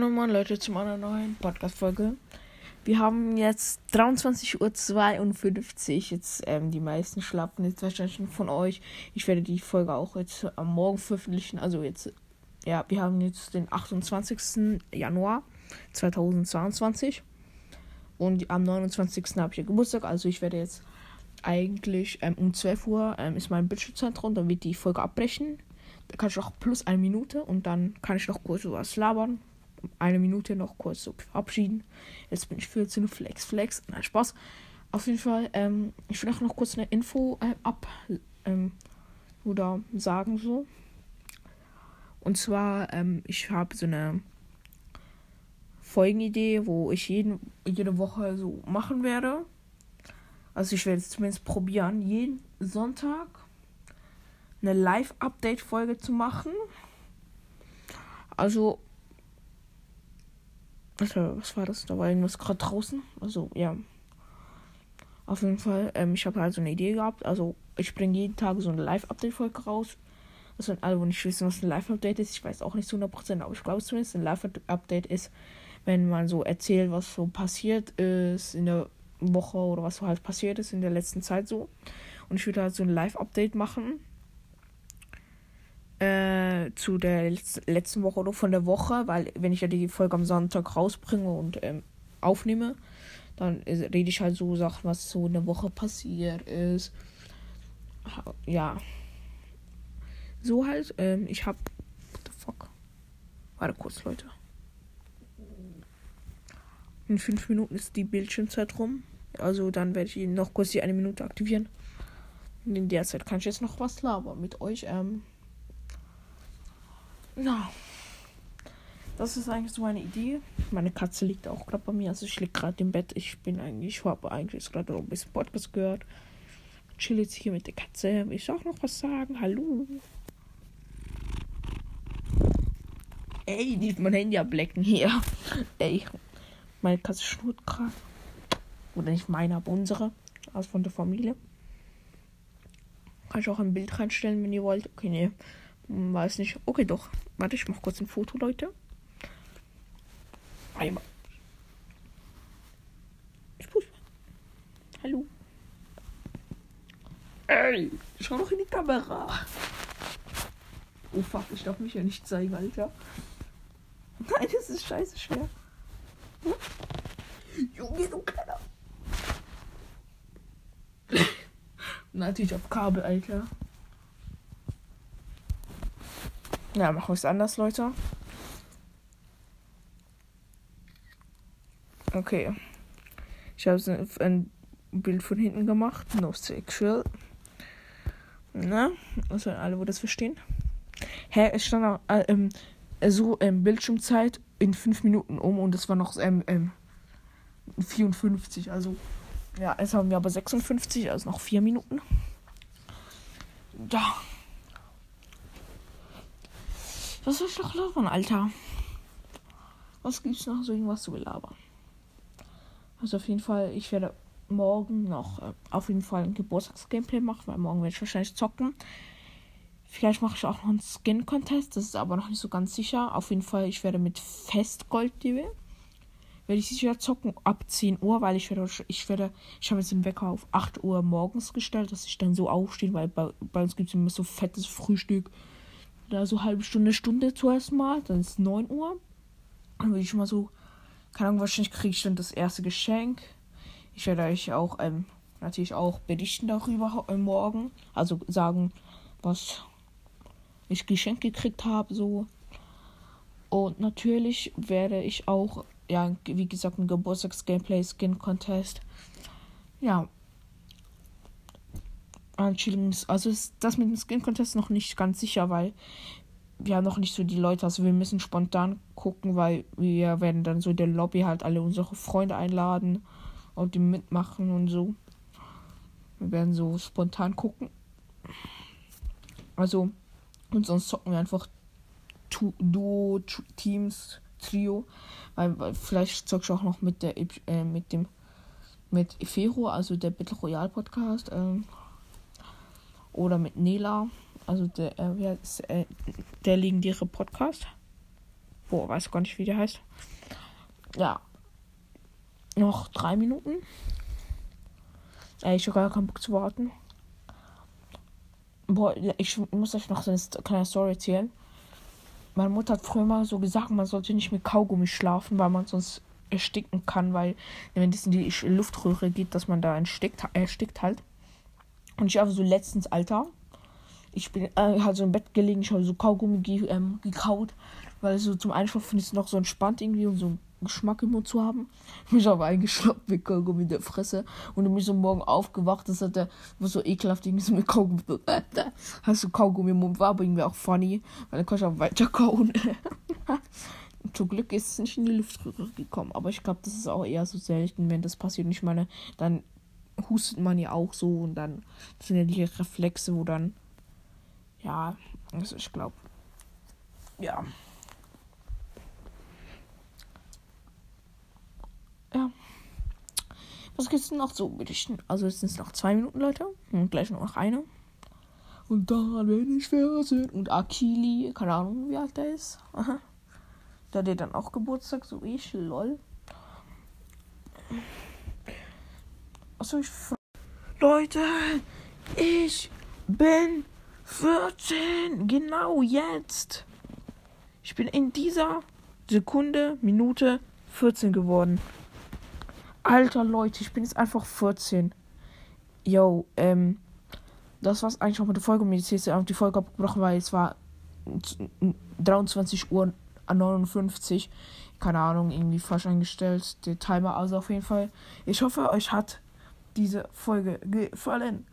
Moin Leute zu meiner neuen Podcast-Folge. Wir haben jetzt 23:52 Uhr. Jetzt die meisten schlafen jetzt wahrscheinlich von euch. Ich werde die Folge auch jetzt am Morgen veröffentlichen. Also jetzt, ja, wir haben jetzt den 28. Januar 2022. Und am 29. habe ich ja Geburtstag. Also ich werde jetzt eigentlich um 12 Uhr ist mein Bildschirmzeit dran. Dann wird die Folge abbrechen. Da kann ich noch plus 1 Minute und dann kann ich noch kurz was labern. 1 Minute noch kurz so verabschieden. Jetzt bin ich 14 Uhr, Flex. Nein, Spaß. Auf jeden Fall, ich will auch noch kurz eine Info oder sagen so. Und zwar, ich habe so eine Folgenidee, wo ich jede Woche so machen werde. Also ich werde es zumindest probieren, jeden Sonntag eine Live-Update-Folge zu machen. Also, was war das? Da war irgendwas gerade draußen. Also, ja. Auf jeden Fall, ich habe halt so eine Idee gehabt. Also, ich bringe jeden Tag so eine Live-Update-Folge raus. Also, wenn alle nicht wissen, was ein Live-Update ist, ich weiß auch nicht zu 100%, aber ich glaube zumindest, ein Live-Update ist, wenn man so erzählt, was so passiert ist in der Woche oder was so halt passiert ist in der letzten Zeit so. Und ich würde halt so ein Live-Update machen. Zu der letzten Woche oder von der Woche, weil wenn ich ja die Folge am Sonntag rausbringe und aufnehme, dann rede ich halt so Sachen, was so in der Woche passiert ist. Ja. So halt, ich hab... What the fuck? Warte kurz, Leute. In 5 Minuten ist die Bildschirmzeit rum. Also dann werde ich noch kurz die 1 Minute aktivieren. Und in der Zeit kann ich jetzt noch was labern mit euch, Na, das ist eigentlich so meine Idee. Meine Katze liegt auch gerade bei mir. Also ich liege gerade im Bett. Ich habe eigentlich gerade ein bisschen Podcast gehört. Chill jetzt hier mit der Katze. Will ich auch noch was sagen? Hallo. Ey, mein Handy ablecken hier. Ey, meine Katze schnurrt gerade. Oder nicht meine, aber unsere. Also von der Familie. Kann ich auch ein Bild reinstellen, wenn ihr wollt. Okay, nee. Weiß nicht. Okay, doch. Warte, ich mache kurz ein Foto, Leute. Einmal. Ich push. Hallo. Ey, schau doch in die Kamera. Oh fuck, ich darf mich ja nicht zeigen, Alter. Nein, das ist scheiße schwer. Junge, du Kleiner. Natürlich auf Kabel, Alter. Ja, machen wir es anders, Leute. Okay. Ich habe ein Bild von hinten gemacht. No sexual. Na, also alle, wo das verstehen. Hä, es stand auch Bildschirmzeit in 5 Minuten um und das war noch 54. Also, ja, jetzt haben wir aber 56, also noch 4 Minuten. Ja. Was soll ich noch labern, Alter? Was gibt's noch so irgendwas zu labern? Also auf jeden Fall, ich werde morgen noch auf jeden Fall ein Geburtstags-Gameplay machen, weil morgen werde ich wahrscheinlich zocken. Vielleicht mache ich auch noch einen Skin-Contest, das ist aber noch nicht so ganz sicher. Auf jeden Fall, ich werde mit Festgold.de werde ich sicher zocken ab 10 Uhr, weil ich habe jetzt den Wecker auf 8 Uhr morgens gestellt, dass ich dann so aufstehe, weil bei uns gibt es immer so fettes Frühstück. Da so halbe Stunde, Stunde zuerst mal, dann ist 9 Uhr. Dann würde ich mal so, keine Ahnung, wahrscheinlich kriege ich dann das erste Geschenk. Ich werde euch auch natürlich auch berichten darüber morgen. Also sagen, was ich geschenkt gekriegt habe, so. Und natürlich werde ich auch, ja, wie gesagt, ein Geburtstags-Gameplay-Skin-Contest. Ja. Also ist das mit dem Skin-Contest noch nicht ganz sicher, weil wir haben noch nicht so die Leute, also wir müssen spontan gucken, weil wir werden dann so in der Lobby halt alle unsere Freunde einladen und die mitmachen und so. Wir werden so spontan gucken. Also, und sonst zocken wir einfach Duo, Teams, Trio, weil vielleicht zocke ich auch noch mit Efero, also der Battle Royale Podcast, oder mit Nela, also der legendäre Podcast. Boah, weiß gar nicht, wie der heißt. Ja. Noch 3 Minuten. Ich habe gar keinen Bock zu warten. Boah, ich muss euch noch so eine kleine Story erzählen. Meine Mutter hat früher mal so gesagt, man sollte nicht mit Kaugummi schlafen, weil man sonst ersticken kann, weil wenn das in die Luftröhre geht, dass man da erstickt halt. Und ich habe so letztens, Alter, ich bin halt so im Bett gelegen, ich habe so Kaugummi gekaut, weil so zum Einschlafen ist noch so entspannt irgendwie und so einen Geschmack im Mund zu haben. Ich mich aber eingeschlafen mit Kaugummi in der Fresse und bin mich so morgen aufgewacht, das hat der, was so ekelhaft irgendwie so mit Kaugummi, hast du Kaugummi im Mund, war aber irgendwie auch funny, weil dann konnte ich auch weiter kauen. Zum Glück ist es nicht in die Luftröhre gekommen, aber ich glaube, das ist auch eher so selten, wenn das passiert. Und ich meine, dann hustet man ja auch so und dann sind ja die Reflexe, wo dann, ja, also ich glaube, ja. Ja. Was gibt's denn noch so berichten? Also jetzt sind es noch 2 Minuten, Leute, und gleich noch eine. Und dann bin ich fertig. Und Akili, keine Ahnung, wie alt der ist. Aha. Da hat er dann auch Geburtstag, so wie ich, lol. Achso, Leute, ich bin 14, genau jetzt. Ich bin in dieser Sekunde, Minute 14 geworden. Alter, Leute, ich bin jetzt einfach 14. Yo, das war's eigentlich auch mit der Folge. Mir ist jetzt die Folge abgebrochen, weil es war 23 Uhr. 59, keine Ahnung, irgendwie falsch eingestellt, der Timer, also auf jeden Fall. Ich hoffe, euch hat diese Folge gefallen.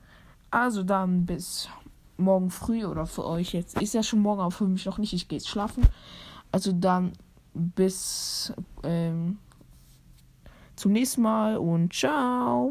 Also dann bis morgen früh, oder für euch jetzt ist ja schon morgen, aber für mich noch nicht, ich gehe jetzt schlafen. Also dann bis zum nächsten Mal und ciao.